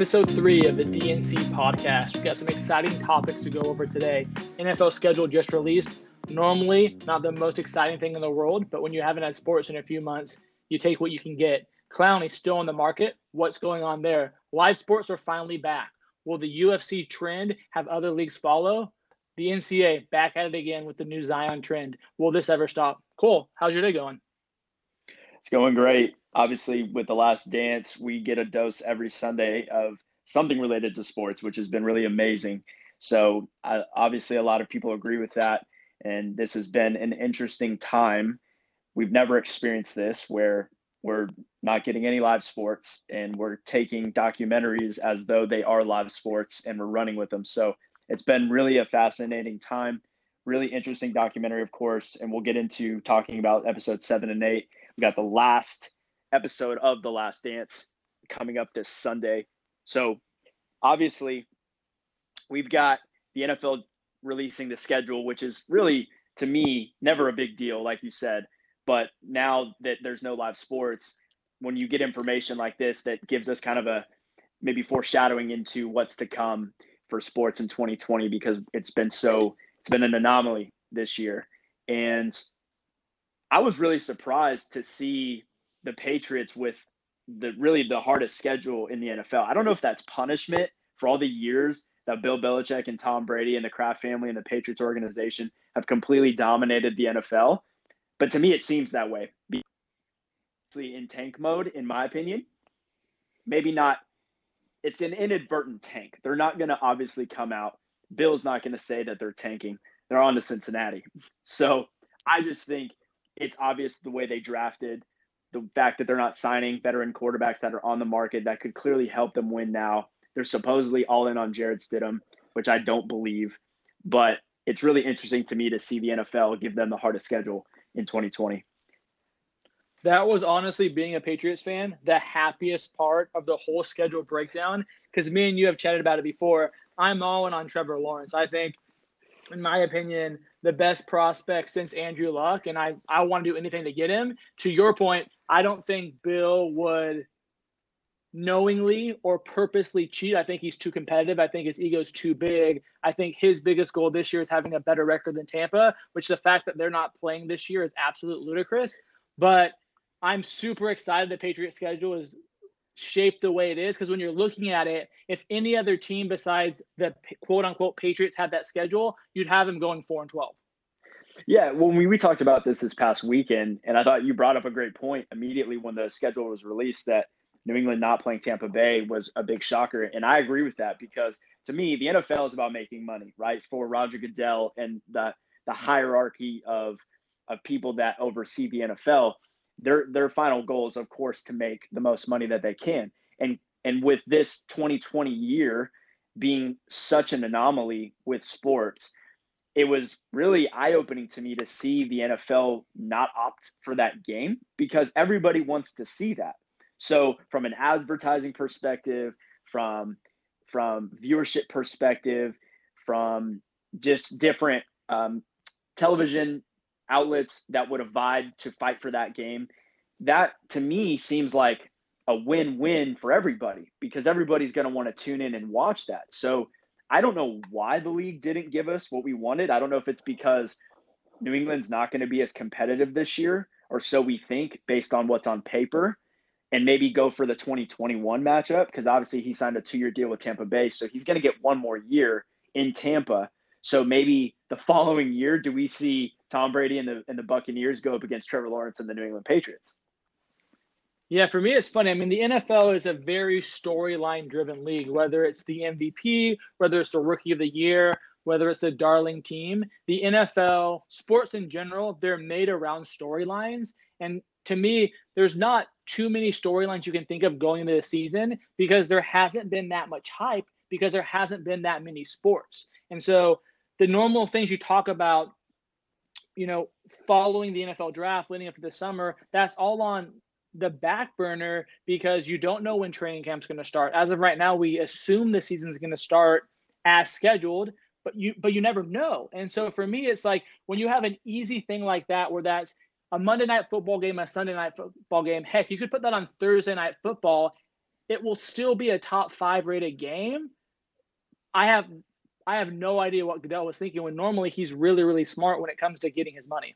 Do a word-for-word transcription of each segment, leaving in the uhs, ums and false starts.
episode three of the D N C podcast. We've got some exciting topics to go over today. N F L schedule just released. Normally, not the most exciting thing in the world, but when you haven't had sports in a few months, you take what you can get. Clowney still on the market. What's going on there? Live sports are finally back. Will the U F C trend have other leagues follow? The N C A A back at it again with the new Zion trend. Will this ever stop? Cole, how's your day going? It's going great. Obviously, with The Last Dance, we get a dose every Sunday of something related to sports, which has been really amazing. So I, obviously, a lot of people agree with that. And this has been an interesting time. We've never experienced this where we're not getting any live sports and we're taking documentaries as though they are live sports and we're running with them. So it's been really a fascinating time, really interesting documentary, of course. And we'll get into talking about episode seven and eight. We've got the last episode of The Last Dance coming up this Sunday. So obviously we've got the N F L releasing the schedule, which is really, to me, never a big deal, like you said. But now that there's no live sports, when you get information like this, that gives us kind of a maybe foreshadowing into what's to come for sports in twenty twenty, because it's been so, it's been an anomaly this year. And I was really surprised to see the Patriots with the really the hardest schedule in the N F L. I don't know if that's punishment for all the years that Bill Belichick and Tom Brady and the Kraft family and the Patriots organization have completely dominated the N F L. But to me, it seems that way. In tank mode, in my opinion, maybe not. It's an inadvertent tank. They're not going to obviously come out. Bill's not going to say that they're tanking. They're on to Cincinnati. So I just think it's obvious the way they drafted, the fact that they're not signing veteran quarterbacks that are on the market that could clearly help them win now. They're supposedly all in on Jared Stidham, which I don't believe. But it's really interesting to me to see the N F L give them the hardest schedule in twenty twenty. That was honestly, being a Patriots fan, the happiest part of the whole schedule breakdown, because me and you have chatted about it before. I'm all in on Trevor Lawrence. I think, in my opinion, the best prospect since Andrew Luck, and I, I want to do anything to get him. To your point, I don't think Bill would knowingly or purposely cheat. I think he's too competitive. I think his ego's too big. I think his biggest goal this year is having a better record than Tampa, which the fact that they're not playing this year is absolute ludicrous. But I'm super excited the Patriots schedule is shaped the way it is, because when you're looking at it, if any other team besides the quote-unquote Patriots had that schedule, you'd have them going four and twelve. Yeah, well, we, we talked about this this past weekend, and I thought you brought up a great point immediately when the schedule was released, that New England not playing Tampa Bay was a big shocker. And I agree with that, because to me, the N F L is about making money, right? For Roger Goodell and the, the hierarchy of, of people that oversee the N F L, their, their final goal is, of course, to make the most money that they can. And, and with this twenty twenty year being such an anomaly with sports, it was really eye-opening to me to see the N F L not opt for that game, because everybody wants to see that. So from an advertising perspective, from from viewership perspective, from just different um, television outlets that would have vied to fight for that game, that to me seems like a win-win for everybody, because everybody's going to want to tune in and watch that. So I don't know why the league didn't give us what we wanted. I don't know if it's because New England's not going to be as competitive this year, or so we think based on what's on paper, and maybe go for the twenty twenty-one matchup, because obviously he signed a two-year deal with Tampa Bay, so he's going to get one more year in Tampa. So maybe the following year, do we see Tom Brady and the and the Buccaneers go up against Trevor Lawrence and the New England Patriots? Yeah, for me, it's funny. I mean, the N F L is a very storyline-driven league, whether it's the M V P, whether it's the Rookie of the Year, whether it's a darling team. The N F L, sports in general, they're made around storylines. And to me, there's not too many storylines you can think of going into the season, because there hasn't been that much hype, because there hasn't been that many sports. And so the normal things you talk about, you know, following the N F L draft, leading up to the summer, that's all on the back burner, because you don't know when training camp's going to start. As of right now, we assume the season's going to start as scheduled, but you but you never know. And so for me, it's like when you have an easy thing like that, where that's a Monday night football game, a Sunday night football game. Heck, you could put that on Thursday night football. it will still be a top five rated game. I have I have no idea what Goodell was thinking when normally he's really, really smart when it comes to getting his money.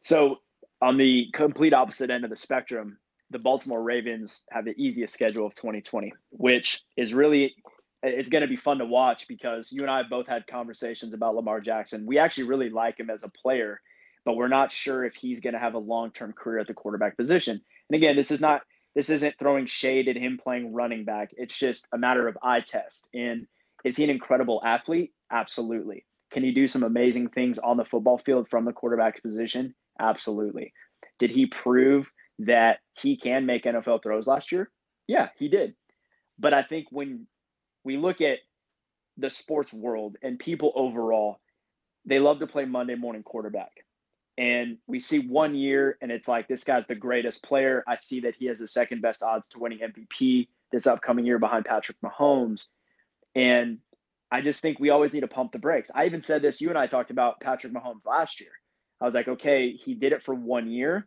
So on the complete opposite end of the spectrum, the Baltimore Ravens have the easiest schedule of twenty twenty, which is really – it's going to be fun to watch because you and I both had conversations about Lamar Jackson. We actually really like him as a player, but we're not sure if he's going to have a long-term career at the quarterback position. And again, this is not – this isn't throwing shade at him playing running back. It's just a matter of eye test. And is he an incredible athlete? Absolutely. Can he do some amazing things on the football field from the quarterback position? Absolutely. Did he prove that he can make N F L throws last year? Yeah, he did. But I think when we look at the sports world and people overall, they love to play Monday morning quarterback. And we see one year and it's like, this guy's the greatest player. I see that he has the second best odds to winning M V P this upcoming year behind Patrick Mahomes. And I just think we always need to pump the brakes. I even said this, you and I talked about Patrick Mahomes last year. I was like, okay, he did it for one year,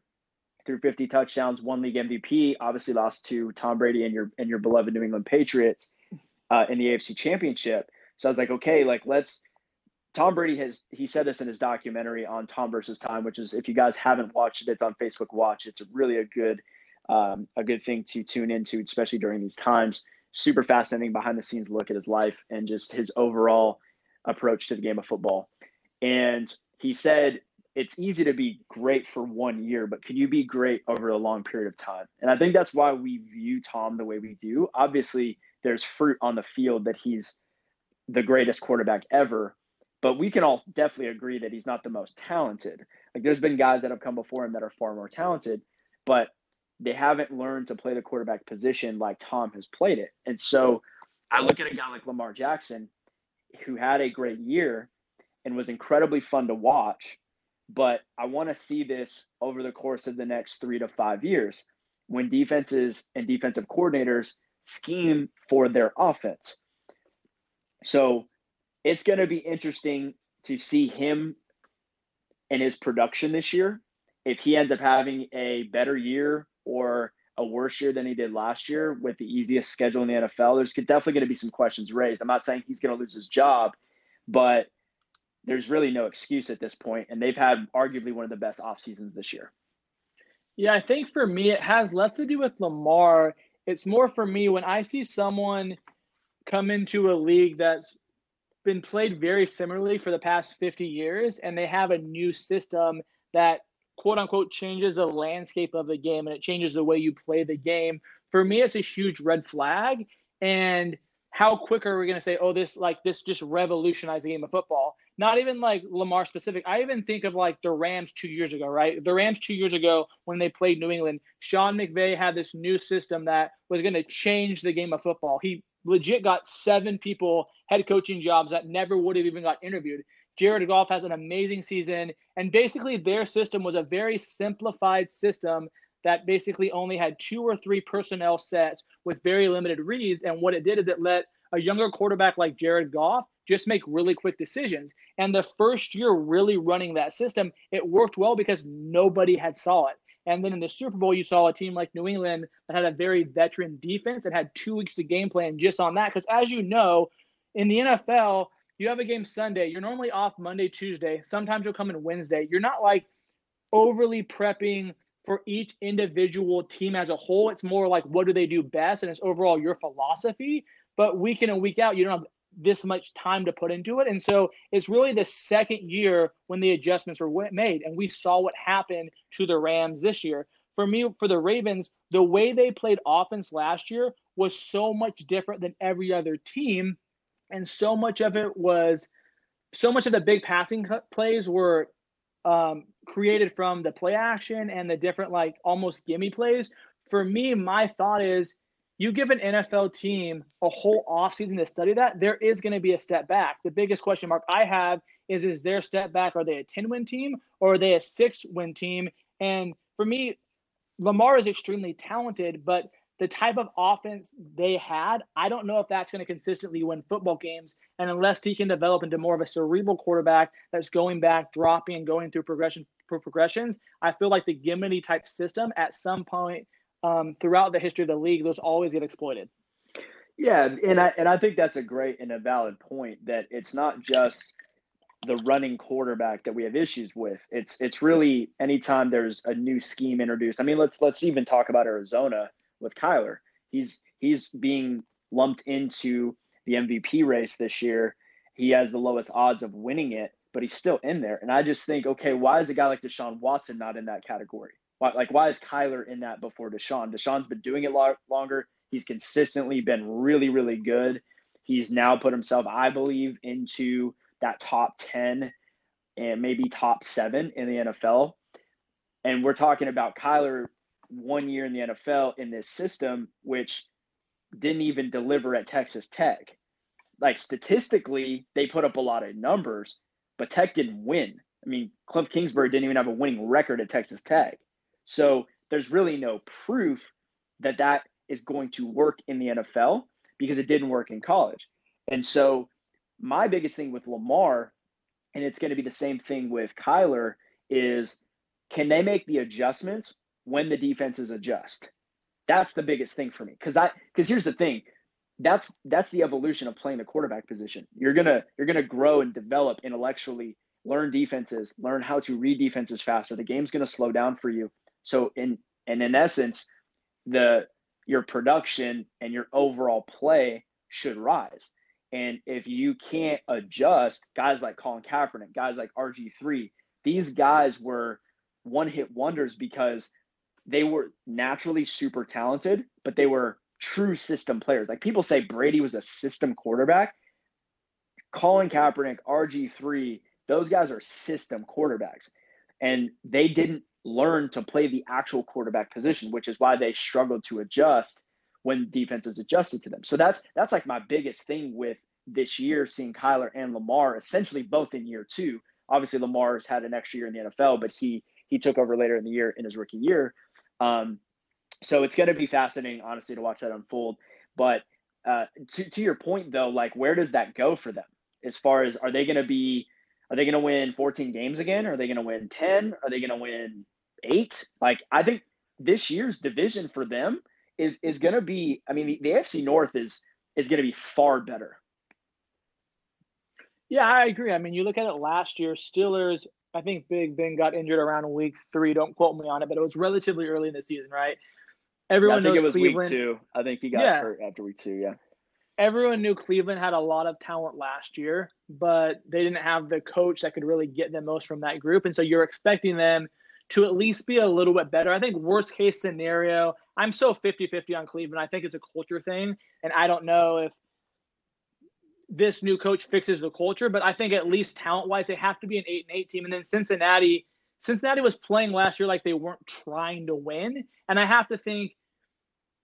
threw fifty touchdowns, one league M V P, obviously lost to Tom Brady and your and your beloved New England Patriots uh, in the A F C Championship. So I was like, okay, like let's – Tom Brady has – he said this in his documentary on Tom versus Time, which is, if you guys haven't watched it, it's on Facebook Watch. It's really a good um, a good thing to tune into, especially during these times. Super fascinating behind-the-scenes look at his life and just his overall approach to the game of football. And he said – it's easy to be great for one year, but can you be great over a long period of time? And I think that's why we view Tom the way we do. Obviously, there's fruit on the field that he's the greatest quarterback ever, but we can all definitely agree that he's not the most talented. Like, there's been guys that have come before him that are far more talented, but they haven't learned to play the quarterback position like Tom has played it. And so I look at a guy like Lamar Jackson, who had a great year and was incredibly fun to watch. But I want to see this over the course of the next three to five years when defenses and defensive coordinators scheme for their offense. So it's going to be interesting to see him and his production this year. If he ends up having a better year or a worse year than he did last year with the easiest schedule in the N F L, there's definitely going to be some questions raised. I'm not saying he's going to lose his job, but there's really no excuse at this point, and they've had arguably one of the best off seasons this year. Yeah, I think for me, it has less to do with Lamar. It's more for me when I see someone come into a league that's been played very similarly for the past fifty years, and they have a new system that quote unquote changes the landscape of the game, and it changes the way you play the game. For me, it's a huge red flag. And how quick are we going to say, oh, this like this just revolutionized the game of football? Not even like Lamar specific. I even think of like the Rams two years ago, right? The Rams two years ago when they played New England, Sean McVay had this new system that was going to change the game of football. He legit got seven people head coaching jobs that never would have even got interviewed. Jared Goff has an amazing season. And basically their system was a very simplified system that basically only had two or three personnel sets with very limited reads. And what it did is it let a younger quarterback like Jared Goff just make really quick decisions. And the first year really running that system, it worked well because nobody had saw it. And then in the Super Bowl, you saw a team like New England that had a very veteran defense and had two weeks to game plan just on that. Because as you know, in the N F L, you have a game Sunday. You're normally off Monday, Tuesday. Sometimes you'll come in Wednesday. You're not like overly prepping for each individual team as a whole. It's more like, what do they do best? And it's overall your philosophy. But week in and week out, you don't have this much time to put into it. And so it's really the second year when the adjustments were made. And we saw what happened to the Rams this year. For me, for the Ravens, the way they played offense last year was so much different than every other team. And so much of it was, so much of the big passing plays were um, created from the play action and the different, like almost gimme plays. For me, my thought is, you give an N F L team a whole offseason to study that, there is going to be a step back. The biggest question mark I have is, is their step back, are they a ten-win team or are they a six-win team? And for me, Lamar is extremely talented, but the type of offense they had, I don't know if that's going to consistently win football games. And unless he can develop into more of a cerebral quarterback that's going back, dropping, and going through progression, progressions, I feel like the Gimini type system at some point um, throughout the history of the league, those always get exploited. Yeah, and I and I think that's a great and a valid point, that it's not just the running quarterback that we have issues with. It's it's really anytime there's a new scheme introduced. I mean, let's let's even talk about Arizona with Kyler. He's he's being lumped into the M V P race this year. He has the lowest odds of winning it, but he's still in there. And I just think, okay, why is a guy like Deshaun Watson not in that category? Why, like, why is Kyler in that before Deshaun? Deshaun's been doing it a lot longer. He's consistently been really, really good. He's now put himself, I believe, into that top ten and maybe top seven in the N F L. And we're talking about Kyler one year in the N F L in this system, which didn't even deliver at Texas Tech. Like, statistically, they put up a lot of numbers, but Tech didn't win. I mean, Cliff Kingsbury didn't even have a winning record at Texas Tech. So there's really no proof that that is going to work in the N F L, because it didn't work in college. And so my biggest thing with Lamar, and it's going to be the same thing with Kyler, is can they make the adjustments when the defenses adjust? That's the biggest thing for me. Because I, because here's the thing. That's that's the evolution of playing the quarterback position. You're gonna you're gonna grow and develop intellectually, learn defenses, learn how to read defenses faster. The game's gonna slow down for you. So in and in essence, the your production and your overall play should rise. And if you can't adjust, guys like Colin Kaepernick, guys like R G three, these guys were one-hit wonders because they were naturally super talented, but they were true system players. Like, people say Brady was a system quarterback. Colin Kaepernick, R G three, those guys are system quarterbacks. And they didn't learn to play the actual quarterback position, which is why they struggled to adjust when defenses adjusted to them. So that's that's like my biggest thing with this year, seeing Kyler and Lamar essentially both in year two. Obviously, Lamar's had an extra year in the N F L, but he he took over later in the year in his rookie year. Um, so it's going to be fascinating, honestly, to watch that unfold. But uh, to, to your point, though, like, where does that go for them? As far as, are they going to be, are they going to win fourteen games again? Are they going to win ten? Are they going to win eight? Like, I think this year's division for them is is going to be, I mean, the, the A F C North is is going to be far better. Yeah, I agree. I mean, you look at it last year, Steelers, I think Big Ben got injured around week three. Don't quote me on it, but it was relatively early in the season, right? Everyone yeah, I think knows it was Cleveland. Week two. I think he got yeah. hurt after week two, yeah. Everyone knew Cleveland had a lot of talent last year, but they didn't have the coach that could really get the most from that group. And so you're expecting them to at least be a little bit better. I think worst case scenario, I'm so fifty-fifty on Cleveland. I think it's a culture thing. And I don't know if this new coach fixes the culture, but I think at least talent-wise, they have to be an eight and eight team. And then Cincinnati, Cincinnati was playing last year like they weren't trying to win. And I have to think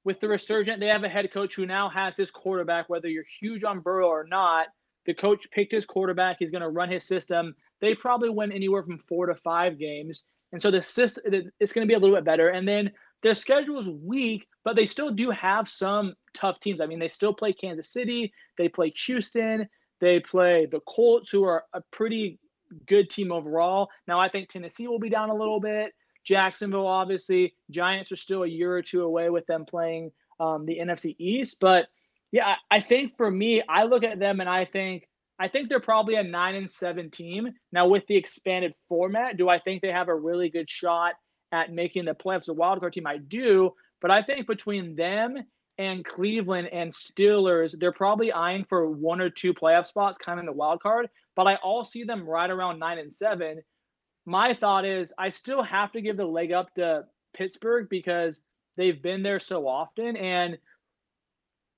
with the resurgent, they have a head coach who now has his quarterback, whether you're huge on Burrow or not. The coach picked his quarterback. He's going to run his system. They probably win anywhere from four to five games. And so the system, it's going to be a little bit better. And then their schedule is weak, but they still do have some tough teams. I mean, they still play Kansas City. They play Houston. They play the Colts, who are a pretty good team overall. Now, I think Tennessee will be down a little bit. Jacksonville, obviously. Giants are still a year or two away with them playing um, the N F C East. But, yeah, I think for me, I look at them and I think, I think they're probably a nine and seven team. Now, with the expanded format, do I think they have a really good shot at making the playoffs a wildcard team? I do, but I think between them and Cleveland and Steelers, they're probably eyeing for one or two playoff spots kind of in the wild card, but I all see them right around nine and seven. My thought is I still have to give the leg up to Pittsburgh because they've been there so often, and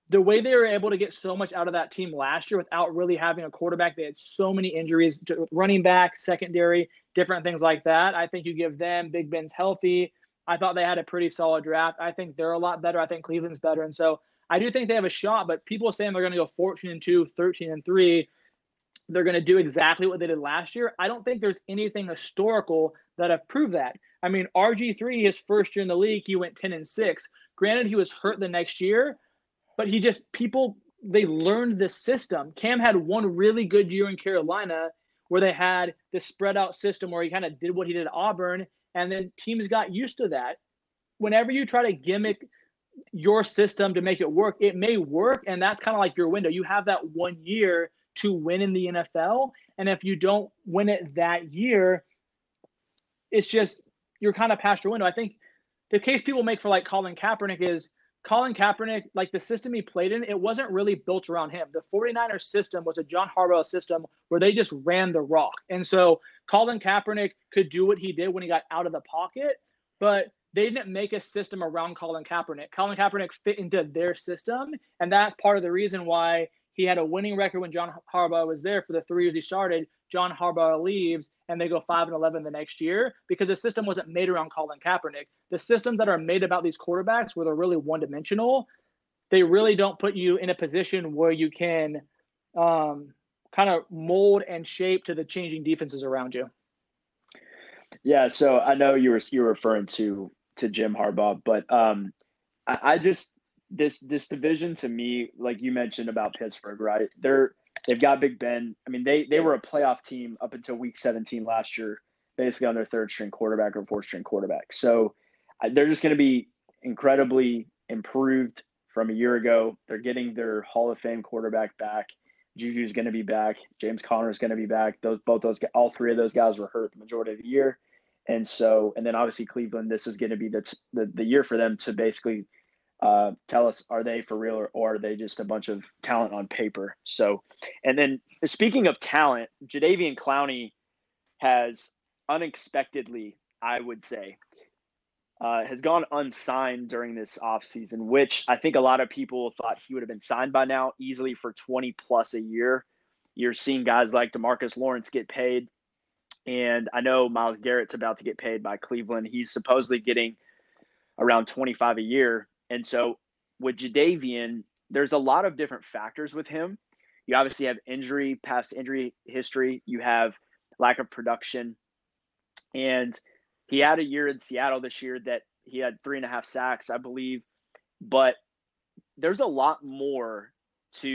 the way they were able to get so much out of that team last year without really having a quarterback, they had so many injuries, running back, secondary, different things like that. I think you give them, Big Ben's healthy. I thought they had a pretty solid draft. I think they're a lot better. I think Cleveland's better. And so I do think they have a shot, but people saying they're going to go fourteen and two, thirteen and three. They're going to do exactly what they did last year. I don't think there's anything historical that have proved that. I mean, R G three, his first year in the league, he went ten and six. Granted, he was hurt the next year, but he just, people, they learned the system. Cam had one really good year in Carolina where they had this spread out system where he kind of did what he did at Auburn, and then teams got used to that. whenever you try to gimmick your system to make it work, it may work. And that's kind of like your window. You have that one year to win in the N F L. And if you don't win it that year, it's just, you're kind of past your window. I think the case people make for like Colin Kaepernick is Colin Kaepernick, like the system he played in, it wasn't really built around him. The 49ers system was a John Harbaugh system where they just ran the rock. And so Colin Kaepernick could do what he did when he got out of the pocket, but they didn't make a system around Colin Kaepernick. Colin Kaepernick fit into their system, and that's part of the reason why he had a winning record when John Harbaugh was there for the three years he started. John Harbaugh leaves, and they go five and eleven the next year because the system wasn't made around Colin Kaepernick. The systems that are made about these quarterbacks where they're really one-dimensional, they really don't put you in a position where you can um, kind of mold and shape to the changing defenses around you. Yeah, so I know you were you were referring to to Jim Harbaugh, but um, I, I just this this division to me, like you mentioned about Pittsburgh, right? They're They've got Big Ben. I mean, they they were a playoff team up until week seventeen last year, basically on their third-string quarterback or fourth-string quarterback. So they're just going to be incredibly improved from a year ago. They're getting their Hall of Fame quarterback back. Juju's going to be back. James Conner's going to be back. Those both those all three of those guys were hurt the majority of the year, and so and then obviously Cleveland. This is going to be the, t- the the year for them to basically Uh, tell us, are they for real or, or are they just a bunch of talent on paper? So, and then speaking of talent, Jadeveon Clowney has unexpectedly, I would say, uh, has gone unsigned during this offseason, which I think a lot of people thought he would have been signed by now easily for twenty plus a year. You're seeing guys like DeMarcus Lawrence get paid. And I know Miles Garrett's about to get paid by Cleveland. He's supposedly getting around twenty-five a year. And so with Jadeveon, there's a lot of different factors with him. You obviously have injury, past injury history. You have lack of production. And he had a year in Seattle this year that he had three and a half sacks, I believe. But there's a lot more to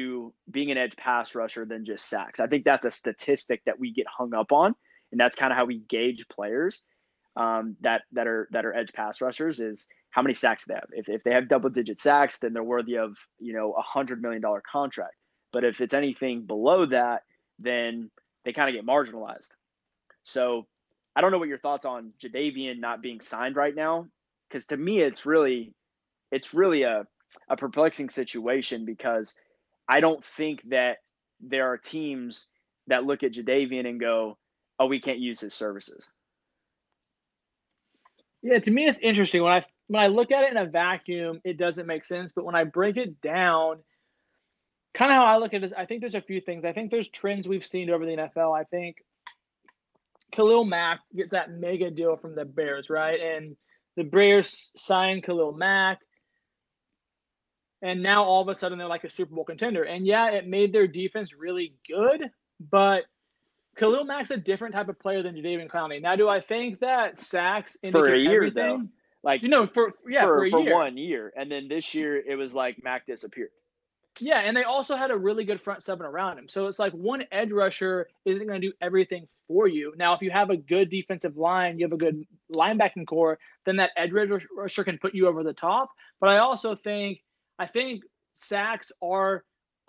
being an edge pass rusher than just sacks. I think that's a statistic that we get hung up on. And that's kind of how we gauge players um, that, that are that are edge pass rushers is how many sacks they have. If if they have double digit sacks, then they're worthy of, you know, a hundred million dollar contract. But if it's anything below that, then they kind of get marginalized. So I don't know what your thoughts on Jadeveon not being signed right now. Cause to me, it's really, it's really a, a perplexing situation because I don't think that there are teams that look at Jadeveon and go, oh, we can't use his services. Yeah. To me, it's interesting when I, When I look at it in a vacuum, it doesn't make sense. But when I break it down, kind of how I look at this, I think there's a few things. I think there's trends we've seen over the N F L. I think Khalil Mack gets that mega deal from the Bears, right? And the Bears signed Khalil Mack. And now all of a sudden they're like a Super Bowl contender. And yeah, it made their defense really good. But Khalil Mack's a different type of player than Jadeveon Clowney. Now, do I think that sacks indicate for a year, everything? Though. Like, you know, for yeah, for, for, a for year. one year. And then this year it was like Mac disappeared. Yeah. And they also had a really good front seven around him. So it's like one edge rusher isn't going to do everything for you. Now, if you have a good defensive line, you have a good linebacking core, then that edge rusher can put you over the top. But I also think, I think sacks are,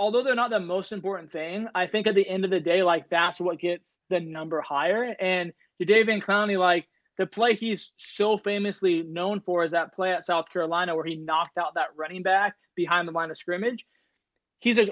although they're not the most important thing, I think at the end of the day, like that's what gets the number higher. And Jadeveon Clowney, like, the play he's so famously known for is that play at South Carolina where he knocked out that running back behind the line of scrimmage. He's a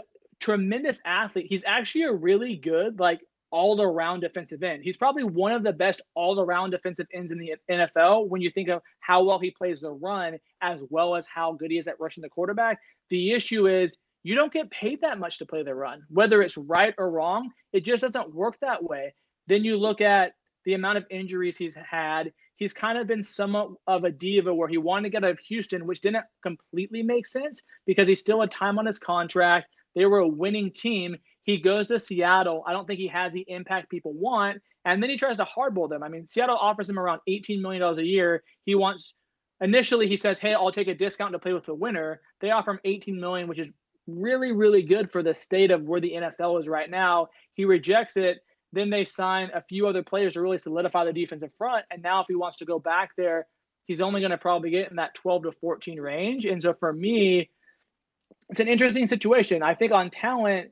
tremendous athlete. He's actually a really good, like, all-around defensive end. He's probably one of the best all-around defensive ends in the N F L when you think of how well he plays the run as well as how good he is at rushing the quarterback. The issue is you don't get paid that much to play the run, whether it's right or wrong. It just doesn't work that way. Then you look at the amount of injuries he's had. He's kind of been somewhat of a diva where he wanted to get out of Houston, which didn't completely make sense because he still had time on his contract. They were a winning team. He goes to Seattle. I don't think he has the impact people want. And then he tries to hardball them. I mean, Seattle offers him around eighteen million dollars a year. He wants, initially he says, hey, I'll take a discount to play with the winner. They offer him eighteen million dollars, which is really, really good for the state of where the N F L is right now. He rejects it. Then they sign a few other players to really solidify the defensive front. And now if he wants to go back there, he's only going to probably get in that twelve to fourteen range. And so for me, it's an interesting situation. I think on talent,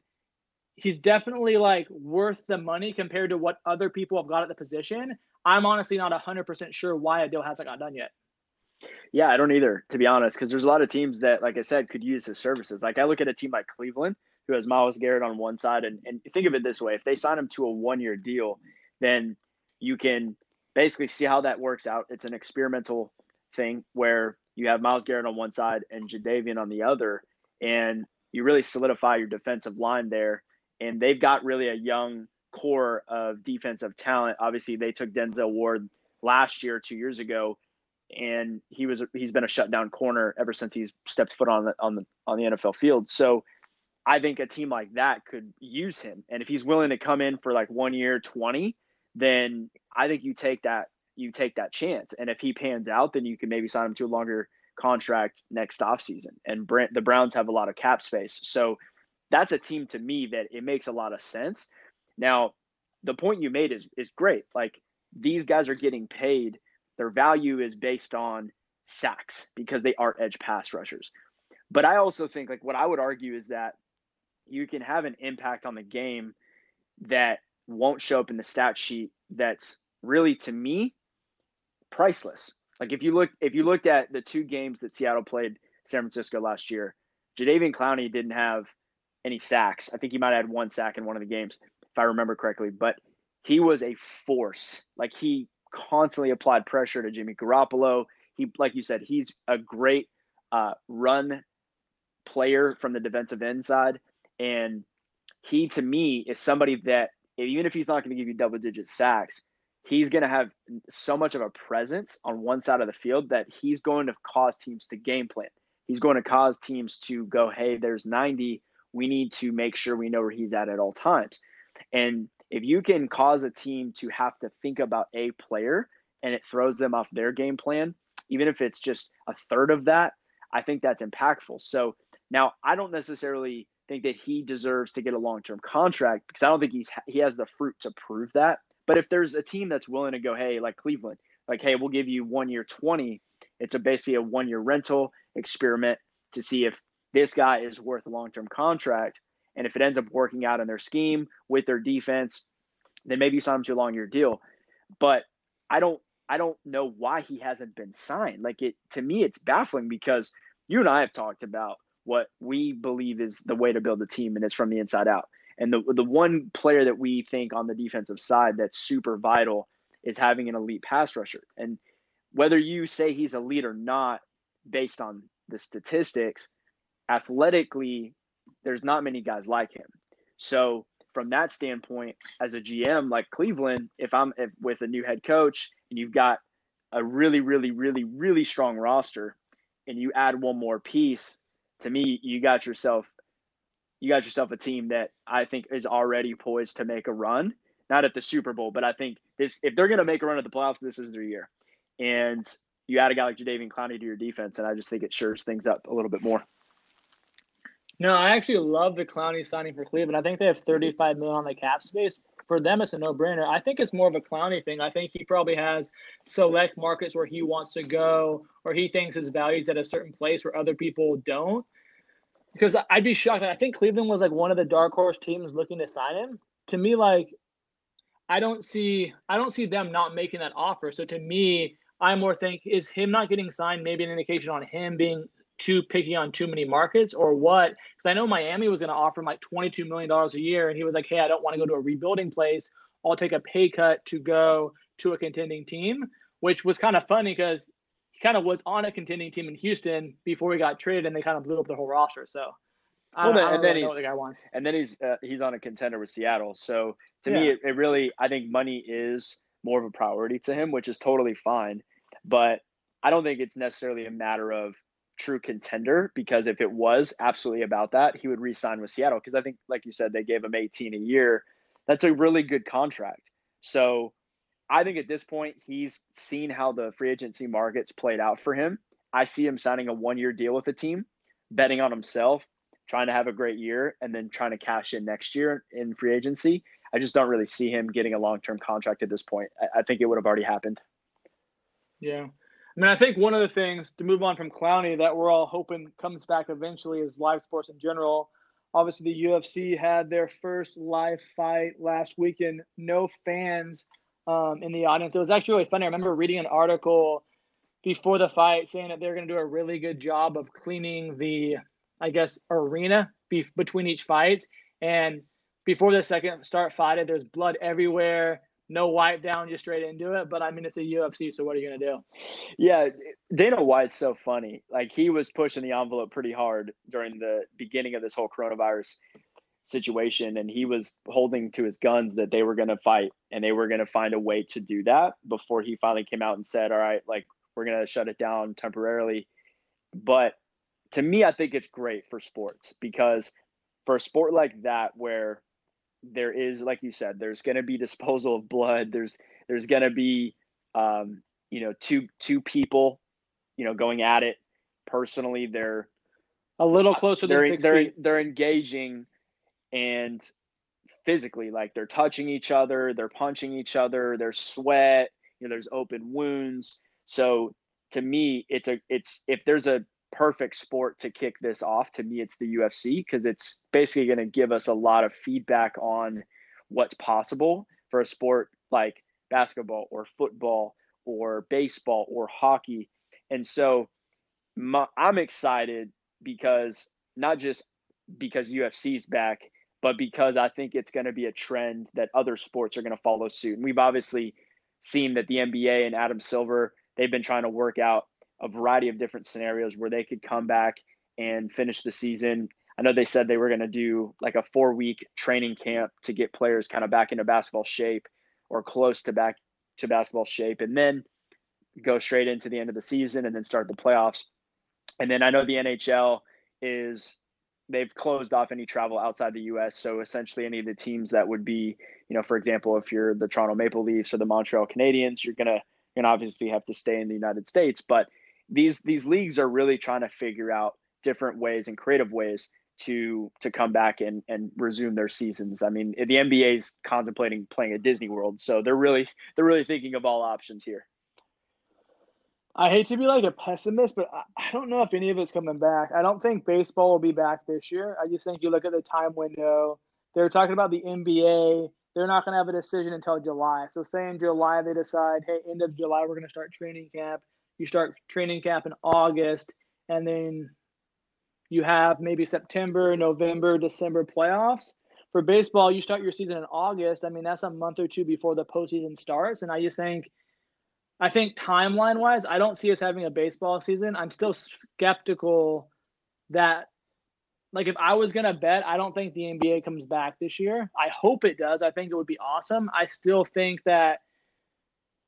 he's definitely like worth the money compared to what other people have got at the position. I'm honestly not one hundred percent sure why a deal hasn't got done yet. Yeah, I don't either, to be honest, because there's a lot of teams that, like I said, could use his services. Like I look at a team like Cleveland, who has Miles Garrett on one side, and, and think of it this way. If they sign him to a one-year deal, then you can basically see how that works out. It's an experimental thing where you have Miles Garrett on one side and Jadeveon on the other, and you really solidify your defensive line there. And they've got really a young core of defensive talent. Obviously, they took Denzel Ward last year, two years ago, and he was he's been a shutdown corner ever since he's stepped foot on the on the on the N F L field. So I think a team like that could use him. And if he's willing to come in for like one year, twenty, then I think you take that, you take that chance. And if he pans out, then you can maybe sign him to a longer contract next offseason. And Brent, the Browns have a lot of cap space. So that's a team to me that it makes a lot of sense. Now, the point you made is, is great. Like these guys are getting paid. Their value is based on sacks because they aren't edge pass rushers. But I also think like what I would argue is that you can have an impact on the game that won't show up in the stat sheet. That's really, to me, priceless. Like if you look, if you looked at the two games that Seattle played San Francisco last year, Jadeveon Clowney didn't have any sacks. I think he might have had one sack in one of the games, if I remember correctly. But he was a force. Like he constantly applied pressure to Jimmy Garoppolo. He, like you said, he's a great uh, run player from the defensive end side. And he, to me, is somebody that even if he's not going to give you double-digit sacks, he's going to have so much of a presence on one side of the field that he's going to cause teams to game plan. He's going to cause teams to go, hey, there's ninety. We need to make sure we know where he's at at all times. And if you can cause a team to have to think about a player and it throws them off their game plan, even if it's just a third of that, I think that's impactful. So now I don't necessarily – think that he deserves to get a long-term contract because I don't think he's he has the fruit to prove that. But if there's a team that's willing to go, hey, like Cleveland, like, hey, we'll give you one year twenty. It's a basically a one-year rental experiment to see if this guy is worth a long-term contract. And if it ends up working out in their scheme with their defense, then maybe you sign him to a long-year deal. But I don't I don't know why he hasn't been signed. Like it to me, it's baffling because you and I have talked about what we believe is the way to build a team, and it's from the inside out. And the the one player that we think on the defensive side that's super vital is having an elite pass rusher. And whether you say he's elite or not, based on the statistics, athletically, there's not many guys like him. So from that standpoint, as a G M like Cleveland, if I'm if, with a new head coach and you've got a really, really, really, really strong roster and you add one more piece, to me, you got yourself, you got yourself a team that I think is already poised to make a run, not at the Super Bowl, but I think this, if they're going to make a run at the playoffs, this is their year. And you add a guy like Jadeveon Clowney to your defense, and I just think it shores things up a little bit more. No, I actually love the Clowney signing for Cleveland. I think they have thirty-five million dollars on the cap space. For them, it's a no-brainer. I think it's more of a Clowney thing. I think he probably has select markets where he wants to go, or he thinks his value's at a certain place where other people don't. Because I'd be shocked. I think Cleveland was like one of the dark horse teams looking to sign him. To me, like I don't see, I don't see them not making that offer. So to me, I more think is him not getting signed maybe an indication on him being too picky on too many markets or what? Because I know Miami was going to offer him like twenty-two million dollars a year, and he was like, hey, I don't want to go to a rebuilding place. I'll take a pay cut to go to a contending team, which was kind of funny because he kind of was on a contending team in Houston before he got traded, and they kind of blew up the whole roster. So I don't, well, I don't really know what the guy wants. And then he's uh, he's on a contender with Seattle. So to yeah. me, it, it really – I think money is more of a priority to him, which is totally fine. But I don't think it's necessarily a matter of true contender, because if it was absolutely about that, he would re-sign with Seattle. Because I think, like you said, they gave him eighteen a year. That's a really good contract. So I think at this point, he's seen how the free agency markets played out for him. I see him signing a one-year deal with the team, betting on himself, trying to have a great year, and then trying to cash in next year in free agency. I just don't really see him getting a long-term contract at this point. I, I think it would have already happened. Yeah. I mean, I think one of the things to move on from Clowney that we're all hoping comes back eventually is live sports in general. Obviously, the U F C had their first live fight last weekend. No fans um, in the audience. It was actually really funny. I remember reading an article before the fight saying that they're going to do a really good job of cleaning the, I guess, arena be- between each fight. And before the second start fight, there's blood everywhere. No wipe down, just straight into it. But, I mean, it's a U F C, so what are you going to do? Yeah, Dana White's so funny. Like, he was pushing the envelope pretty hard during the beginning of this whole coronavirus situation, and he was holding to his guns that they were going to fight, and they were going to find a way to do that before he finally came out and said, all right, like, we're going to shut it down temporarily. But to me, I think it's great for sports, because for a sport like that where – there is, like you said, there's going to be disposal of blood. There's, there's going to be, um, you know, two, two people, you know, going at it personally. They're a little closer. They're, than six they're, feet. they're engaging, and physically, like, they're touching each other. They're punching each other. There's sweat, you know, there's open wounds. So to me, it's a, it's, if there's a perfect sport to kick this off, to me it's the U F C, because it's basically going to give us a lot of feedback on what's possible for a sport like basketball or football or baseball or hockey. And so my, I'm excited, because not just because U F C's back, but because I think it's going to be a trend that other sports are going to follow suit. And we've obviously seen that the N B A and Adam Silver, they've been trying to work out a variety of different scenarios where they could come back and finish the season. I know they said they were going to do like a four week training camp to get players kind of back into basketball shape, or close to back to basketball shape, and then go straight into the end of the season and then start the playoffs. And then I know the N H L is, they've closed off any travel outside the U S. So essentially any of the teams that would be, you know, for example, if you're the Toronto Maple Leafs or the Montreal Canadiens, you're going to, you're going to obviously have to stay in the United States. But These these leagues are really trying to figure out different ways and creative ways to to come back and, and resume their seasons. I mean, the N B A's contemplating playing at Disney World, so they're really they're really thinking of all options here. I hate to be like a pessimist, but I don't know if any of it's coming back. I don't think baseball will be back this year. I just think you look at the time window. They're talking about the N B A. They're not going to have a decision until July. So say in July they decide, hey, end of July we're going to start training camp. You start training camp in August, and then you have maybe September, November, December playoffs. For baseball, you start your season in August. I mean, that's a month or two before the postseason starts. And I just think, I think timeline-wise, I don't see us having a baseball season. I'm still skeptical that, like, if I was going to bet, I don't think the N B A comes back this year. I hope it does. I think it would be awesome. I still think that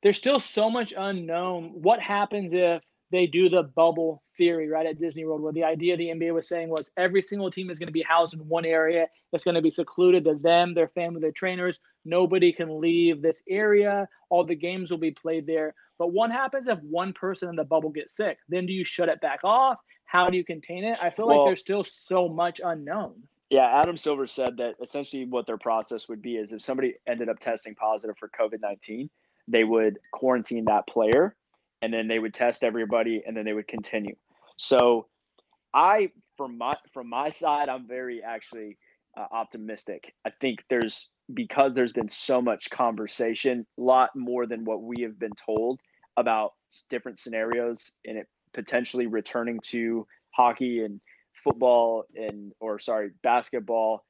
there's still so much unknown. What happens if they do the bubble theory, right, at Disney World, where the idea the N B A was saying was every single team is going to be housed in one area. It's going to be secluded to them, their family, their trainers. Nobody can leave this area. All the games will be played there. But what happens if one person in the bubble gets sick? Then do you shut it back off? How do you contain it? I feel well, like there's still so much unknown. Yeah, Adam Silver said that essentially what their process would be is if somebody ended up testing positive for covid nineteen, they would quarantine that player, and then they would test everybody, and then they would continue. So I, from my, from my side, I'm very actually uh, optimistic. I think there's, because there's been so much conversation, a lot more than what we have been told about different scenarios, and it potentially returning to hockey and football and, or sorry, basketball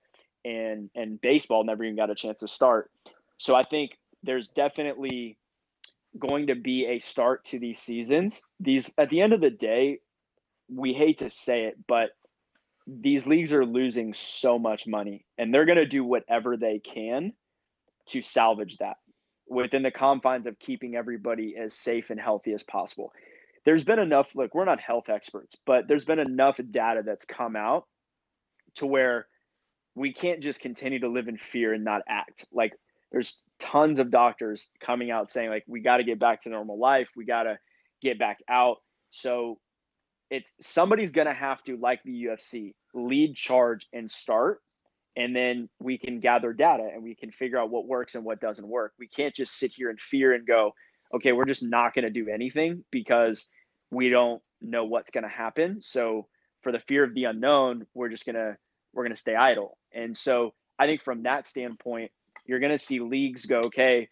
and, and baseball never even got a chance to start. So I think there's definitely going to be a start to these seasons. These, at the end of the day, we hate to say it, but these leagues are losing so much money, and they're going to do whatever they can to salvage that within the confines of keeping everybody as safe and healthy as possible. There's been enough, look, we're not health experts, but there's been enough data that's come out to where we can't just continue to live in fear and not act. Like, there's tons of doctors coming out saying, like, we got to get back to normal life. We got to get back out. So it's, somebody's going to have to, like the U F C, lead charge and start. And then we can gather data and we can figure out what works and what doesn't work. We can't just sit here in fear and go, okay, we're just not going to do anything because we don't know what's going to happen. So for the fear of the unknown, we're just going to, we're going to stay idle. And so I think from that standpoint, you're going to see leagues go, okay,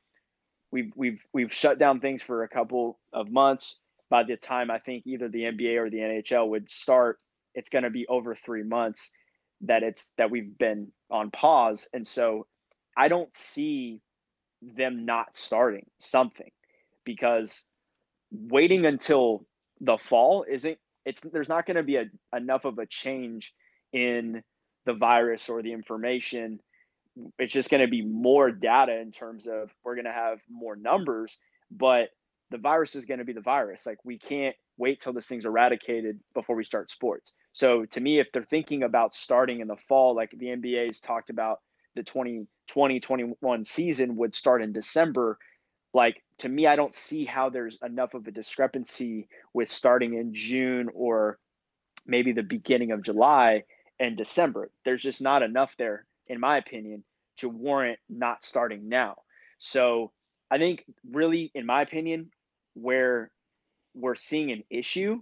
we've, we've, we've shut down things for a couple of months. By the time I think either the N B A or the N H L would start, it's going to be over three months that it's, that we've been on pause. And so I don't see them not starting something, because waiting until the fall isn't, it's, there's not going to be a, enough of a change in the virus or the information. It's just going to be more data in terms of, we're going to have more numbers, but the virus is going to be the virus. Like, we can't wait till this thing's eradicated before we start sports. So to me, if they're thinking about starting in the fall, like the N B A's talked about, the twenty twenty, twenty-one season would start in December. Like, to me, I don't see how there's enough of a discrepancy with starting in June or maybe the beginning of July and December. There's just not enough there, in my opinion, to warrant not starting now. So I think really, in my opinion, where we're seeing an issue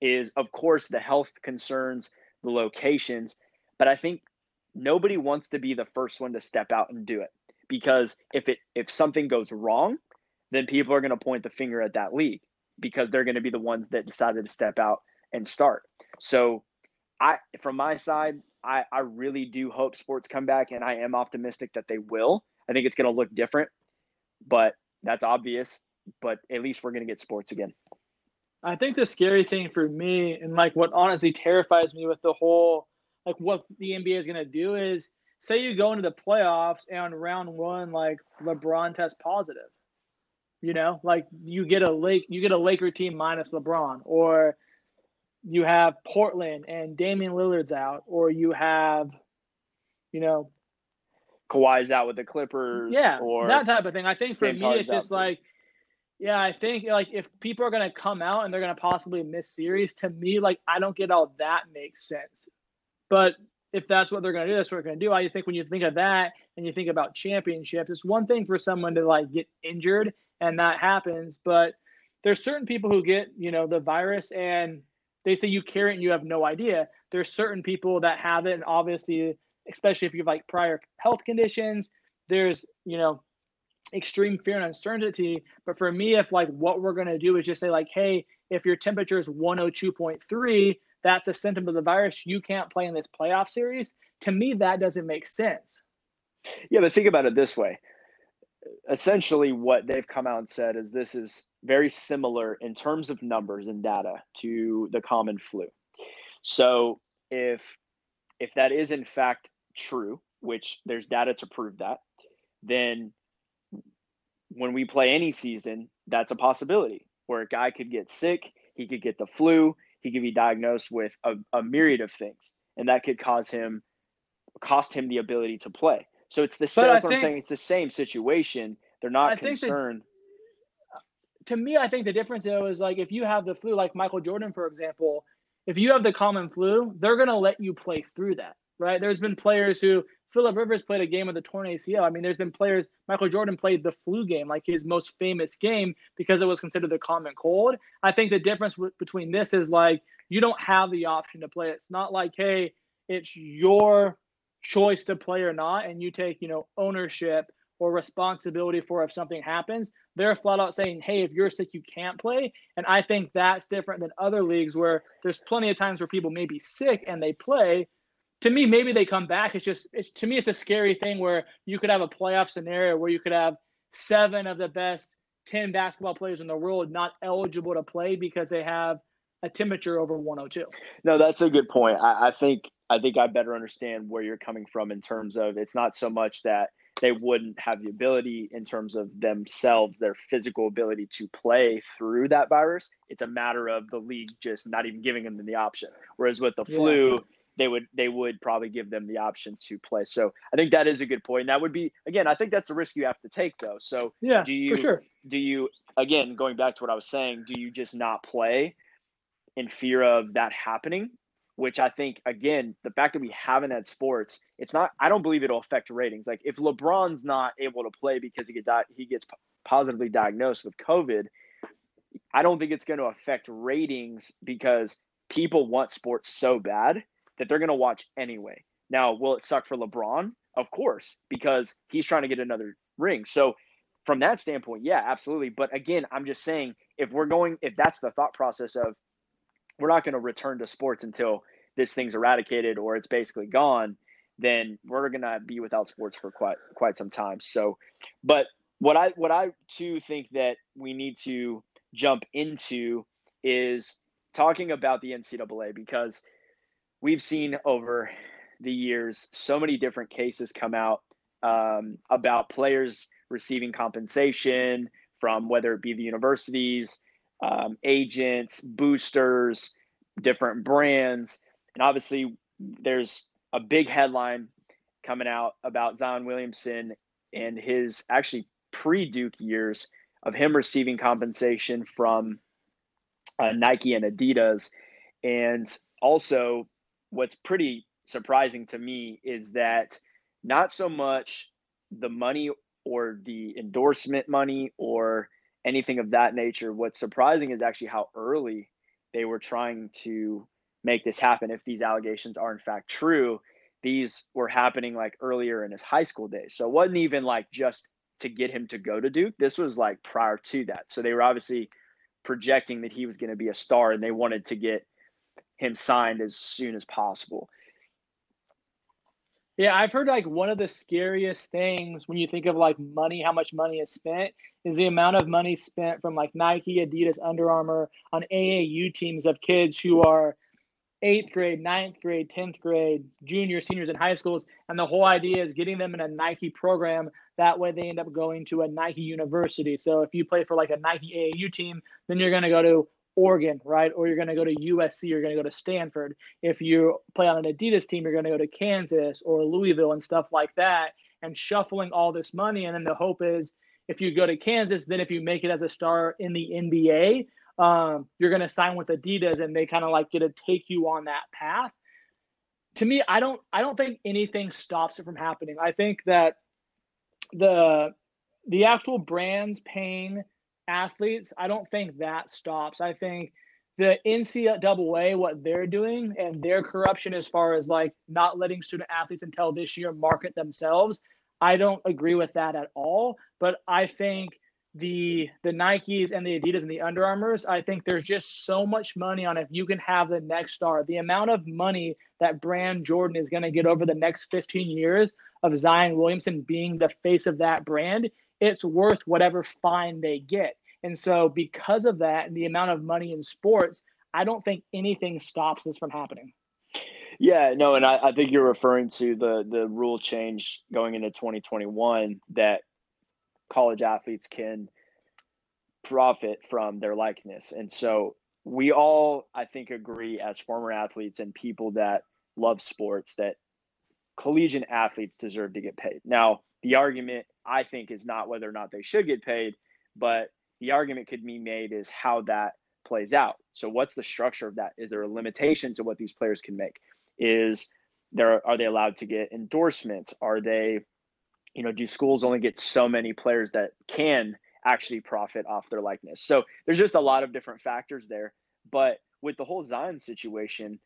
is, of course, the health concerns, the locations, but I think nobody wants to be the first one to step out and do it, because if it if something goes wrong, then people are going to point the finger at that league, because they're going to be the ones that decided to step out and start. So I, from my side, I, I really do hope sports come back, and I am optimistic that they will. I think it's going to look different, but that's obvious. But at least we're going to get sports again. I think the scary thing for me, and like what honestly terrifies me with the whole, like what the N B A is going to do is, say you go into the playoffs and round one, like LeBron tests positive, you know, like you get a Lake, you get a Laker team minus LeBron, or you have Portland and Damian Lillard's out, or you have, you know, Kawhi's out with the Clippers, yeah, or that type of thing. I think for James me, Harden's it's just like, yeah, I think like if people are going to come out and they're going to possibly miss series, to me, like I don't get how that makes sense. But if that's what they're going to do, that's what they're going to do. I think when you think of that and you think about championships, it's one thing for someone to like get injured and that happens, but there's certain people who get, you know, the virus and they say you carry it and you have no idea. There's certain people that have it, and obviously, especially if you have like prior health conditions, there's, you know, extreme fear and uncertainty. But for me, if like what we're going to do is just say like, hey, if your temperature is one oh two point three, that's a symptom of the virus, you can't play in this playoff series. To me, that doesn't make sense. Yeah, but think about it this way. Essentially, what they've come out and said is this is very similar in terms of numbers and data to the common flu. So if if that is in fact true, which there's data to prove that, then when we play any season, that's a possibility where a guy could get sick, he could get the flu, he could be diagnosed with a, a myriad of things, and that could cause him cost him the ability to play. So it's the same, that's what I'm saying, it's the same situation. They're not I concerned. That, to me, I think the difference though is like if you have the flu, like Michael Jordan, for example, if you have the common flu, they're going to let you play through that, right? There's been players who, Phillip Rivers played a game with a torn A C L. I mean, there's been players, Michael Jordan played the flu game, like his most famous game, because it was considered the common cold. I think the difference w- between this is like, you don't have the option to play. It's not like, hey, it's your choice to play or not, and you take, you know, ownership or responsibility for if something happens. They're flat out saying, hey, if you're sick, you can't play. And I think that's different than other leagues where there's plenty of times where people may be sick and they play. To me, maybe they come back. It's just, it's, to me, it's a scary thing where you could have a playoff scenario where you could have seven of the best ten basketball players in the world not eligible to play because they have a temperature over one oh two. No, that's a good point. I, I think I think I better understand where you're coming from in terms of it's not so much that they wouldn't have the ability in terms of themselves, their physical ability to play through that virus. It's a matter of the league just not even giving them the option. Whereas with the yeah. flu, they would they would probably give them the option to play. So I think that is a good point. And that would be, again, I think that's a risk you have to take though. So yeah, do you, for sure. do you, again, going back to what I was saying, do you just not play in fear of that happening? Which I think, again, the fact that we haven't had sports, it's not, I don't believe it'll affect ratings. Like if LeBron's not able to play because he, get, he gets positively diagnosed with COVID, I don't think it's going to affect ratings because people want sports so bad that they're going to watch anyway. Now, will it suck for LeBron? Of course, because he's trying to get another ring. So from that standpoint, yeah, absolutely. But again, I'm just saying, if we're going, if that's the thought process of we're not going to return to sports until this thing's eradicated or it's basically gone, then we're going to be without sports for quite, quite some time. So, but what I, what I too think that we need to jump into is talking about the N C double A, because we've seen over the years so many different cases come out um, about players receiving compensation from whether it be the universities, um, agents, boosters, different brands. And obviously there's a big headline coming out about Zion Williamson and his actually pre-Duke years of him receiving compensation from uh, Nike and Adidas. And also what's pretty surprising to me is that not so much the money or the endorsement money or anything of that nature. What's surprising is actually how early they were trying to make this happen. If these allegations are in fact true, these were happening like earlier in his high school days. So it wasn't even like just to get him to go to Duke. This was like prior to that. So they were obviously projecting that he was going to be a star and they wanted to get him signed as soon as possible. Yeah, I've heard like one of the scariest things when you think of like money, how much money is spent, is the amount of money spent from like Nike, Adidas, Under Armour on A A U teams of kids who are eighth grade, ninth grade, tenth grade, juniors, seniors in high schools. And the whole idea is getting them in a Nike program. That way they end up going to a Nike university. So if you play for like a Nike A A U team, then you're going to go to Oregon, right? Or you're going to go to U S C, you're going to go to Stanford. If you play on an Adidas team, you're going to go to Kansas or Louisville and stuff like that, and shuffling all this money. And then the hope is if you go to Kansas, then if you make it as a star in the N B A, um, you're going to sign with Adidas and they kind of like get to take you on that path. To me, I don't, I don't think anything stops it from happening. I think that the, the actual brands paying athletes, I don't think that stops. I think the N C double A, what they're doing and their corruption as far as like not letting student athletes until this year market themselves, I don't agree with that at all. But I think the the Nikes and the Adidas and the Under Armours, I think there's just so much money on if you can have the next star. The amount of money that brand Jordan is going to get over the next fifteen years of Zion Williamson being the face of that brand, it's worth whatever fine they get. And so because of that and the amount of money in sports, I don't think anything stops this from happening. Yeah, no, and I, I think you're referring to the the rule change going into twenty twenty-one that college athletes can profit from their likeness. And so we all, I think, agree as former athletes and people that love sports that collegiate athletes deserve to get paid. Now, the argument, I think, is not whether or not they should get paid, but the argument could be made is how that plays out. So what's the structure of that? Is there a limitation to what these players can make? Is there, are they allowed to get endorsements? Are they, you know, do schools only get so many players that can actually profit off their likeness? So there's just a lot of different factors there. But with the whole Zion situation,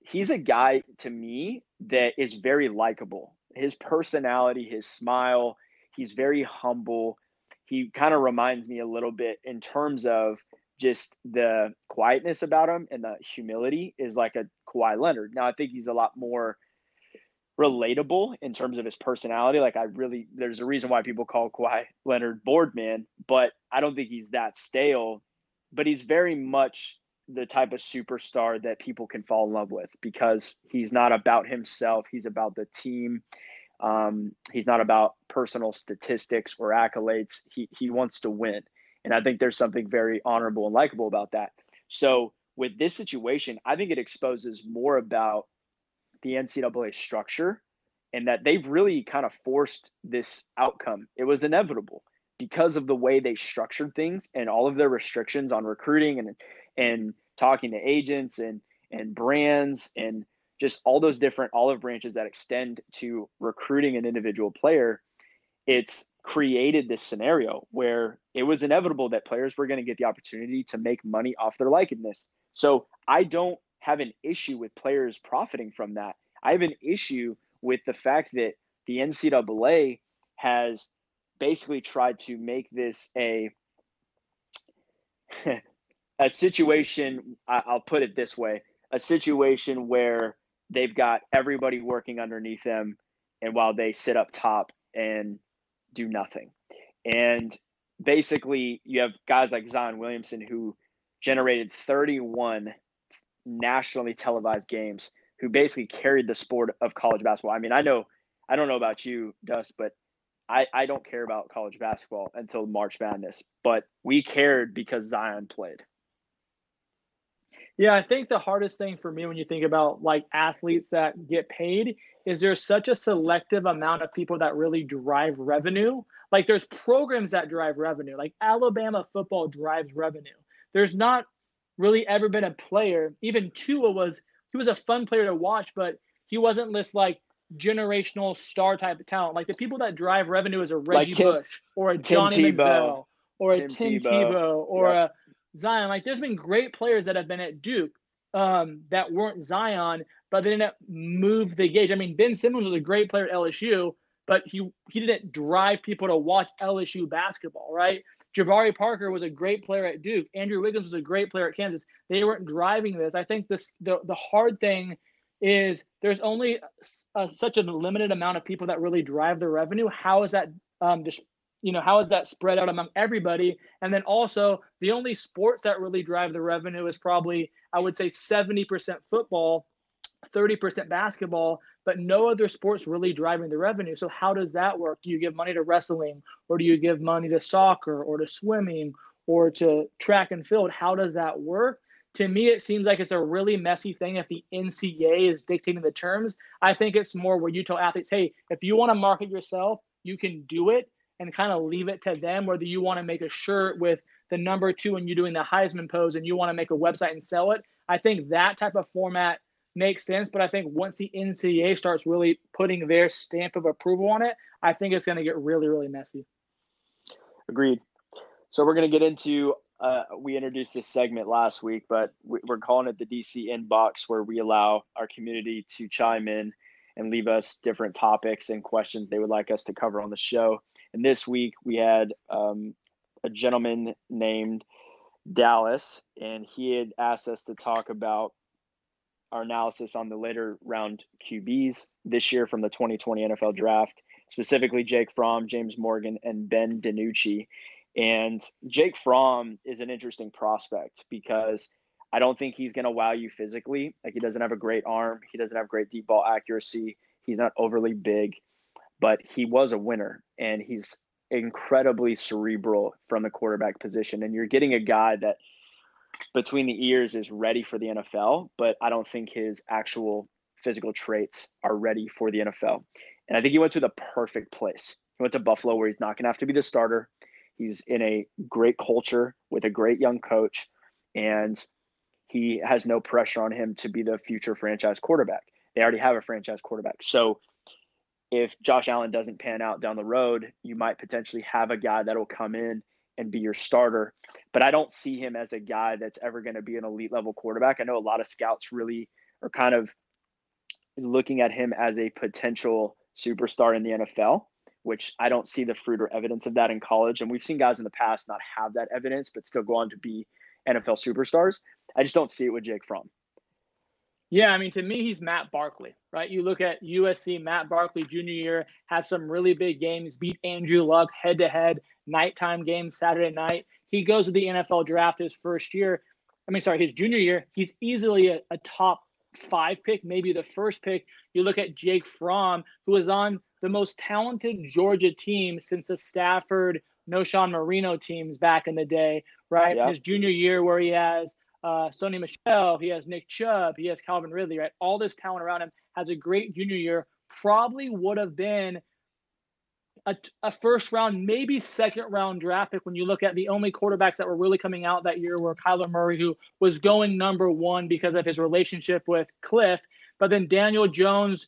he's a guy to me that is very likable. His personality, his smile, he's very humble. He kind of reminds me a little bit in terms of just the quietness about him, and the humility is like a Kawhi Leonard. Now, I think he's a lot more relatable in terms of his personality. Like I really, there's a reason why people call Kawhi Leonard Boardman, but I don't think he's that stale, but he's very much the type of superstar that people can fall in love with because he's not about himself. He's about the team. Um, he's not about personal statistics or accolades. He he wants to win. And I think there's something very honorable and likable about that. So with this situation, I think it exposes more about the N C double A structure and that they've really kind of forced this outcome. It was inevitable because of the way they structured things and all of their restrictions on recruiting and and talking to agents and, and brands and just all those different olive branches that extend to recruiting an individual player. it's created this scenario where it was inevitable that players were going to get the opportunity to make money off their likeness. So I don't have an issue with players profiting from that. I have an issue with the fact that the N C double A has basically tried to make this a a situation, I'll put it this way, a situation where they've got everybody working underneath them, and while they sit up top and do nothing. And basically you have guys like Zion Williamson, who generated thirty-one nationally televised games, who basically carried the sport of college basketball. I mean, I know, I don't know about you, Dust, but I, I don't care about college basketball until March Madness, but we cared because Zion played. Yeah, I think the hardest thing for me when you think about like athletes that get paid is there's such a selective amount of people that really drive revenue. Like there's programs that drive revenue, like Alabama football drives revenue. There's not really ever been a player, even Tua was, he was a fun player to watch, but he wasn't this like generational star type of talent. Like the people that drive revenue is a Reggie like Tim, Bush or a Tim Johnny Tebow. Manziel or a Tim, Tim Tebow, Tebow or yep. a Zion, like there's been great players that have been at Duke um, that weren't Zion, but they didn't move the gauge. I mean, Ben Simmons was a great player at L S U, but he, he didn't drive people to watch L S U basketball, right? Jabari Parker was a great player at Duke. Andrew Wiggins was a great player at Kansas. They weren't driving this. I think this the, the hard thing is there's only a, such a limited amount of people that really drive the revenue. How is that um, just? You know, how is that spread out among everybody? And then also the only sports that really drive the revenue is probably, I would say seventy percent football, thirty percent basketball, but no other sports really driving the revenue. So how does that work? Do you give money to wrestling, or do you give money to soccer, or to swimming, or to track and field? How does that work? To me, it seems like it's a really messy thing if the N C double A is dictating the terms. I think it's more where you tell athletes, hey, if you want to market yourself, you can do it, and kind of leave it to them, whether you want to make a shirt with the number two and you're doing the Heisman pose and you want to make a website and sell it. I think that type of format makes sense, but I think once the N C double A starts really putting their stamp of approval on it, I think it's going to get really, really messy. Agreed. So we're going to get into, uh, we introduced this segment last week, but we're calling it the D C Inbox, where we allow our community to chime in and leave us different topics and questions they would like us to cover on the show. And this week we had um, a gentleman named Dallas, and he had asked us to talk about our analysis on the later round Q Bs this year from the twenty twenty N F L draft, specifically Jake Fromm, James Morgan, and Ben DiNucci. And Jake Fromm is an interesting prospect because I don't think he's going to wow you physically. Like, he doesn't have a great arm. He doesn't have great deep ball accuracy. He's not overly big. But he was a winner, and he's incredibly cerebral from the quarterback position. And you're getting a guy that between the ears is ready for the N F L, but I don't think his actual physical traits are ready for the N F L. And I think he went to the perfect place. He went to Buffalo, where he's not going to have to be the starter. He's in a great culture with a great young coach, and he has no pressure on him to be the future franchise quarterback. They already have a franchise quarterback. So if Josh Allen doesn't pan out down the road, you might potentially have a guy that'll come in and be your starter. But I don't see him as a guy that's ever going to be an elite level quarterback. I know a lot of scouts really are kind of looking at him as a potential superstar in the N F L, which I don't see the fruit or evidence of that in college. And we've seen guys in the past not have that evidence, but still go on to be N F L superstars. I just don't see it with Jake Fromm. Yeah, I mean, to me, he's Matt Barkley, right? You look at U S C, Matt Barkley junior year, had some really big games, beat Andrew Luck head-to-head, nighttime game, Saturday night. He goes to the N F L draft his first year. I mean, sorry, his junior year, he's easily a, a top five pick, maybe the first pick. You look at Jake Fromm, who is on the most talented Georgia team since the Stafford, Noshan Marino teams back in the day, right? Yeah. His junior year, where he has Uh, Sony Michel, he has Nick Chubb, he has Calvin Ridley, right? All this talent around him, has a great junior year, probably would have been a, a first round, maybe second round draft pick when you look at the only quarterbacks that were really coming out that year were Kyler Murray, who was going number one because of his relationship with Cliff, but then Daniel Jones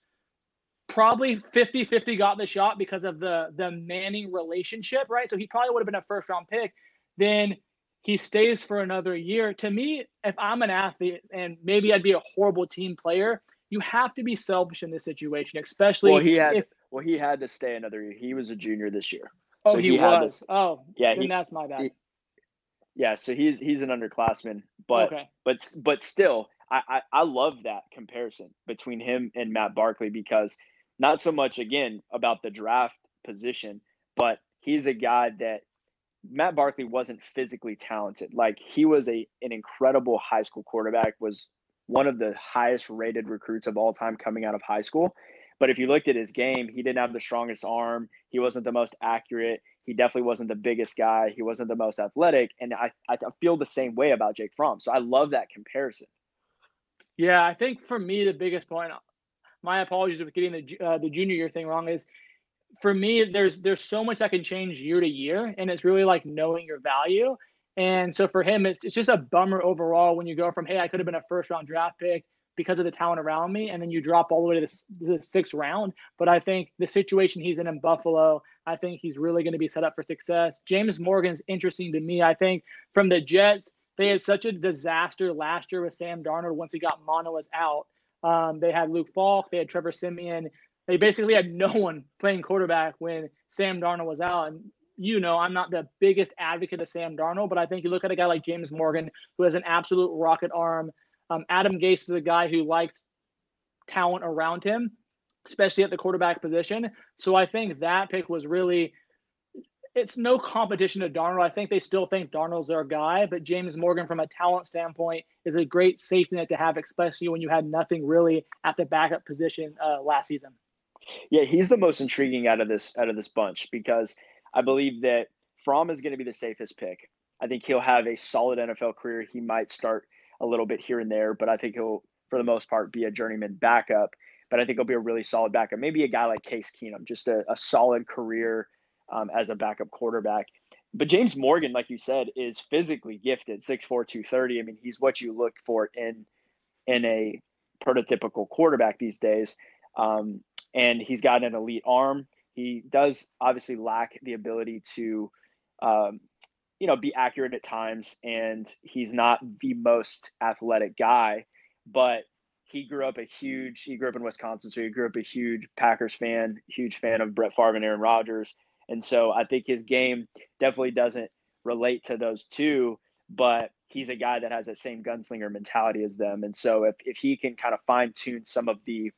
probably fifty fifty got the shot because of the the Manning relationship, right? So he probably would have been a first-round pick. Then he stays for another year. To me, if I'm an athlete, and maybe I'd be a horrible team player, you have to be selfish in this situation, especially well, he had, if – Well, he had to stay another year. He was a junior this year. Oh, so he, he had was. This, oh, yeah, then he, that's my bad. He, yeah, so he's he's an underclassman. But okay. but, but still, I, I, I love that comparison between him and Matt Barkley because not so much, again, about the draft position, but he's a guy that Matt Barkley wasn't physically talented. Like, he was a an incredible high school quarterback, was one of the highest rated recruits of all time coming out of high school. But if you looked at his game, he didn't have the strongest arm. He wasn't the most accurate. He definitely wasn't the biggest guy. He wasn't the most athletic. And I, I feel the same way about Jake Fromm. So I love that comparison. Yeah, I think for me, the biggest point, my apologies for getting the uh, the junior year thing wrong, is for me, there's there's so much that can change year to year. And it's really like knowing your value. And so for him, it's, it's just a bummer overall when you go from, hey, I could have been a first round draft pick because of the talent around me, and then you drop all the way to the, the sixth round. But I think the situation he's in in Buffalo, I think he's really going to be set up for success. James Morgan's interesting to me. I think from the Jets, they had such a disaster last year with Sam Darnold once he got Monolith out. Um, they had Luke Falk. They had Trevor Siemian. They basically had no one playing quarterback when Sam Darnold was out. And you know, I'm not the biggest advocate of Sam Darnold, but I think you look at a guy like James Morgan, who has an absolute rocket arm. Um, Adam Gase is a guy who likes talent around him, especially at the quarterback position. So I think that pick was really – it's no competition to Darnold. I think they still think Darnold's their guy, but James Morgan from a talent standpoint is a great safety net to have, especially when you had nothing really at the backup position uh, last season. Yeah, he's the most intriguing out of this out of this bunch because I believe that Fromm is going to be the safest pick. I think he'll have a solid N F L career. He might start – a little bit here and there, but I think he'll, for the most part, be a journeyman backup. But I think he'll be a really solid backup. Maybe a guy like Case Keenum, just a, a solid career um, as a backup quarterback. But James Morgan, like you said, is physically gifted, six four, two thirty. I mean, he's what you look for in in a prototypical quarterback these days. Um, and he's got an elite arm. He does obviously lack the ability to um, – you know, be accurate at times, and he's not the most athletic guy, but he grew up a huge, he grew up in Wisconsin, so he grew up a huge Packers fan, huge fan of Brett Favre and Aaron Rodgers. And so I think his game definitely doesn't relate to those two, but he's a guy that has that same gunslinger mentality as them. And so if, if he can kind of fine tune some of the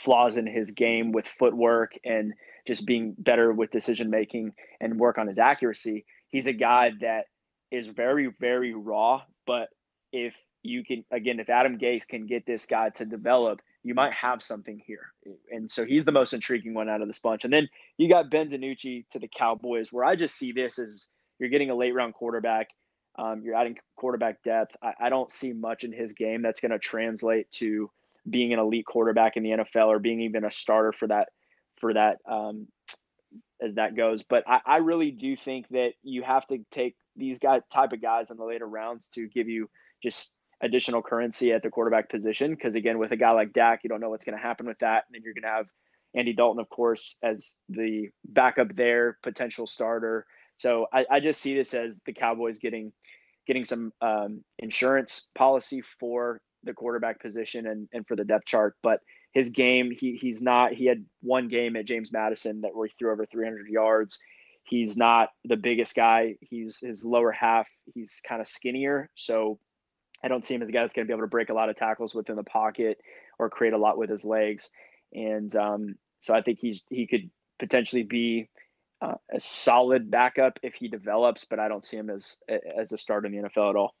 flaws in his game with footwork and just being better with decision-making and work on his accuracy, he's a guy that is very, very raw. But if you can, again, if Adam Gase can get this guy to develop, you might have something here. And so he's the most intriguing one out of this bunch. And then you got Ben DiNucci to the Cowboys, where I just see this as you're getting a late round quarterback. Um, you're adding quarterback depth. I, I don't see much in his game that's going to translate to being an elite quarterback in the N F L or being even a starter for that, for that, um, as that goes. But I, I really do think that you have to take these guy type of guys in the later rounds to give you just additional currency at the quarterback position. Because again, with a guy like Dak, you don't know what's going to happen with that. And then you're going to have Andy Dalton, of course, as the backup there, potential starter. So I, I just see this as the Cowboys getting, getting some um, insurance policy for the quarterback position and, and for the depth chart. But his game, he he's not, he had one game at James Madison that where he threw over three hundred yards. He's not the biggest guy. He's his lower half. He's kind of skinnier. So I don't see him as a guy that's going to be able to break a lot of tackles within the pocket or create a lot with his legs. And um, so I think he's, he could potentially be uh, a solid backup if he develops, but I don't see him as, as a starter in the N F L at all.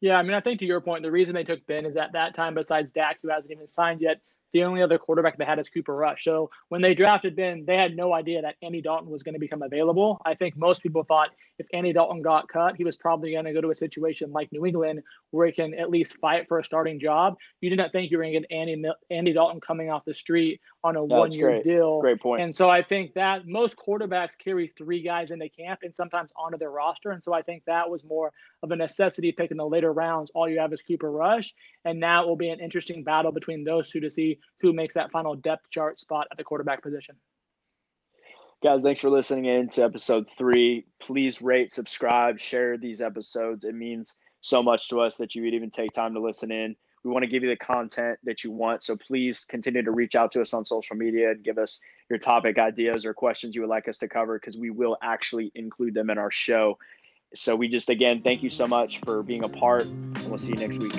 Yeah, I mean, I think to your point, the reason they took Ben is at that time, besides Dak, who hasn't even signed yet, the only other quarterback they had is Cooper Rush. So when they drafted Ben, they had no idea that Andy Dalton was going to become available. I think most people thought if Andy Dalton got cut, he was probably going to go to a situation like New England where he can at least fight for a starting job. You did not think you were going to get Andy, Andy Dalton coming off the street on a That's one-year great. deal. Great point. And so I think that most quarterbacks carry three guys into camp and sometimes onto their roster. And so I think that was more of a necessity pick in the later rounds. All you have is Cooper Rush. And now it will be an interesting battle between those two to see who makes that final depth chart spot at the quarterback position. Guys, thanks for listening in to episode three. Please rate, subscribe, share these episodes. It means so much to us that you would even take time to listen in. We want to give you the content that you want, so please continue to reach out to us on social media and give us your topic ideas or questions you would like us to cover, because we will actually include them in our show. So we just, again, thank you so much for being a part, and we'll see you next week.